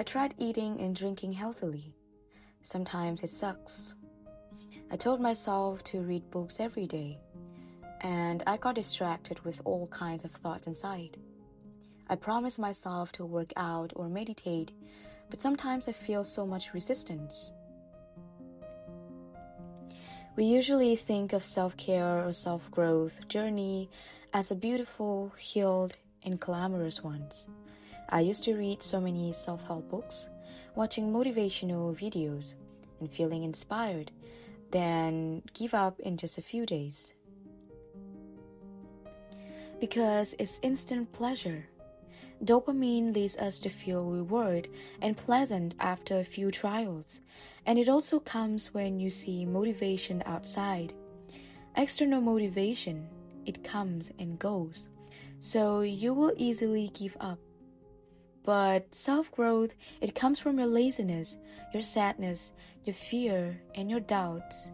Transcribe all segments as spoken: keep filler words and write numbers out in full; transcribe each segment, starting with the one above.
I tried eating and drinking healthily. Sometimes it sucks. I told myself to read books every day, and I got distracted with all kinds of thoughts inside. I promised myself to work out or meditate, but sometimes I feel so much resistance. We usually think of self-care or self-growth journey as a beautiful, healed, and glamorous ones. I used to read so many self-help books, watching motivational videos, and feeling inspired, then give up in just a few days. Because it's instant pleasure. Dopamine leads us to feel rewarded and pleasant after a few trials, and it also comes when you see motivation outside. External motivation, it comes and goes, so you will easily give up. But self-growth, it comes from your laziness, your sadness, your fear, and your doubts,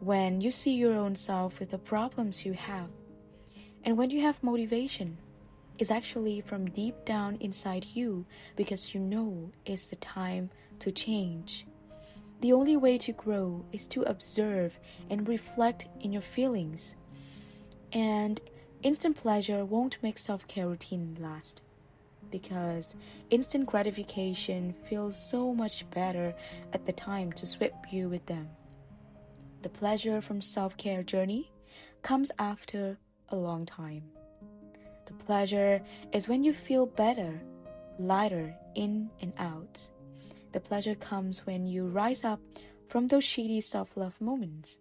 when you see your own self with the problems you have. And when you have motivation, is actually from deep down inside you, because you know it's the time to change. The only way to grow is to observe and reflect in your feelings. And instant pleasure won't make self-care routine last, because instant gratification feels so much better at the time to sweep you with them. The pleasure from self-care journey comes after a long time. The pleasure is when you feel better, lighter in and out. The pleasure comes when you rise up from those shitty self-love moments.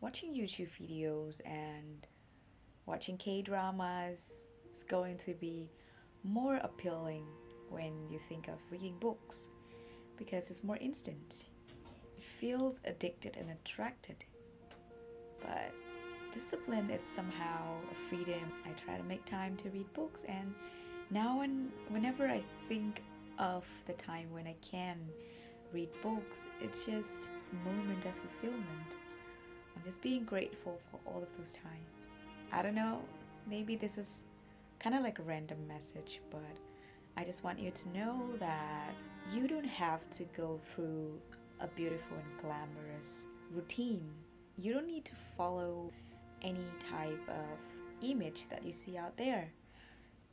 Watching YouTube videos and watching K-dramas is going to be more appealing when you think of reading books, because it's more instant. It feels addicted and attracted, but discipline is somehow a freedom. I try to make time to read books, and now and whenever I think of the time when I can read books, it's just a moment of fulfillment. I'm just being grateful for all of those times. I don't know, maybe this is kind of like a random message, but I just want you to know that you don't have to go through a beautiful and glamorous routine. You don't need to follow any type of image that you see out there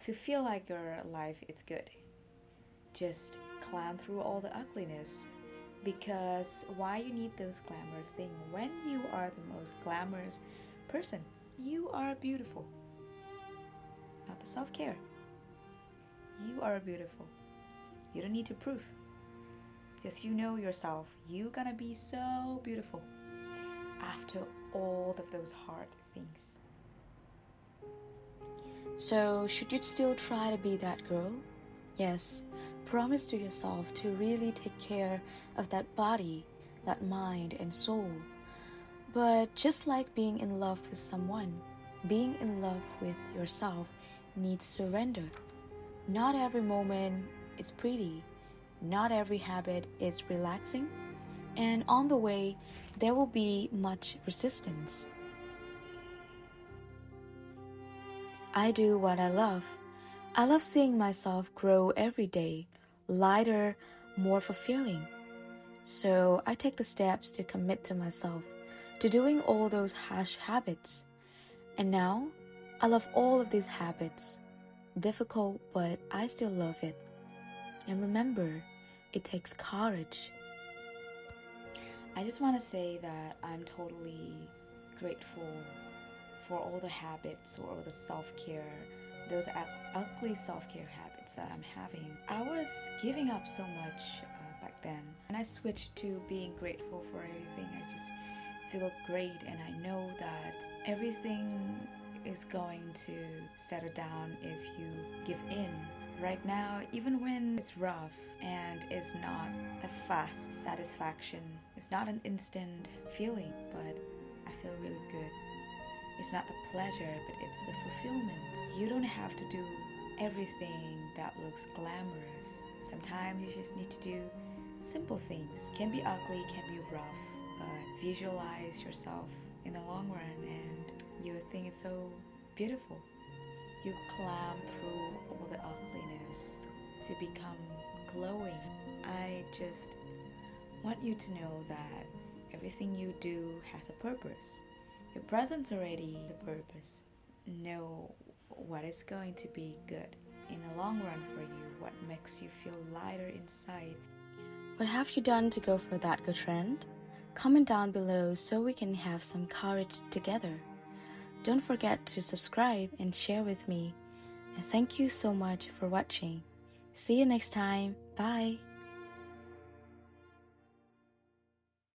to feel like your life is good. Just climb through all the ugliness, because why you need those glamorous things when you are the most glamorous person? You are beautiful, not the self-care. You are beautiful. You don't need to prove. Just you know yourself, you're gonna be so beautiful after all of those hard things. So, should you still try to be that girl? Yes, promise to yourself to really take care of that body, that mind and soul. But just like being in love with someone, being in love with yourself needs surrender. Not every moment is pretty, not every habit is relaxing, and on the way, there will be much resistance. I do what I love. I love seeing myself grow every day, lighter, more fulfilling. So I take the steps to commit to myself, to doing all those harsh habits. And now, I love all of these habits. Difficult, but I still love it. And remember, it takes courage. I just want to say that I'm totally grateful for all the habits or all the self-care, those ugly self-care habits that I'm having. I was giving up so much uh, back then, and I switched to being grateful for everything. I just feel great, and I know that everything is going to settle down if you give in. Right now, even when it's rough and it's not a fast satisfaction, it's not an instant feeling, but I feel really good. It's not the pleasure, but it's the fulfillment. You don't have to do everything that looks glamorous. Sometimes you just need to do simple things. It can be ugly, it can be rough, but visualize yourself in the long run and you will think it's so beautiful. You climb through all the ugliness to become glowing. I just want you to know that everything you do has a purpose. Your presence already has a purpose. Know what is going to be good in the long run for you, what makes you feel lighter inside. What have you done to go for that good trend? Comment down below so we can have some courage together. Don't forget to subscribe and share with me. And thank you so much for watching. See you next time. Bye.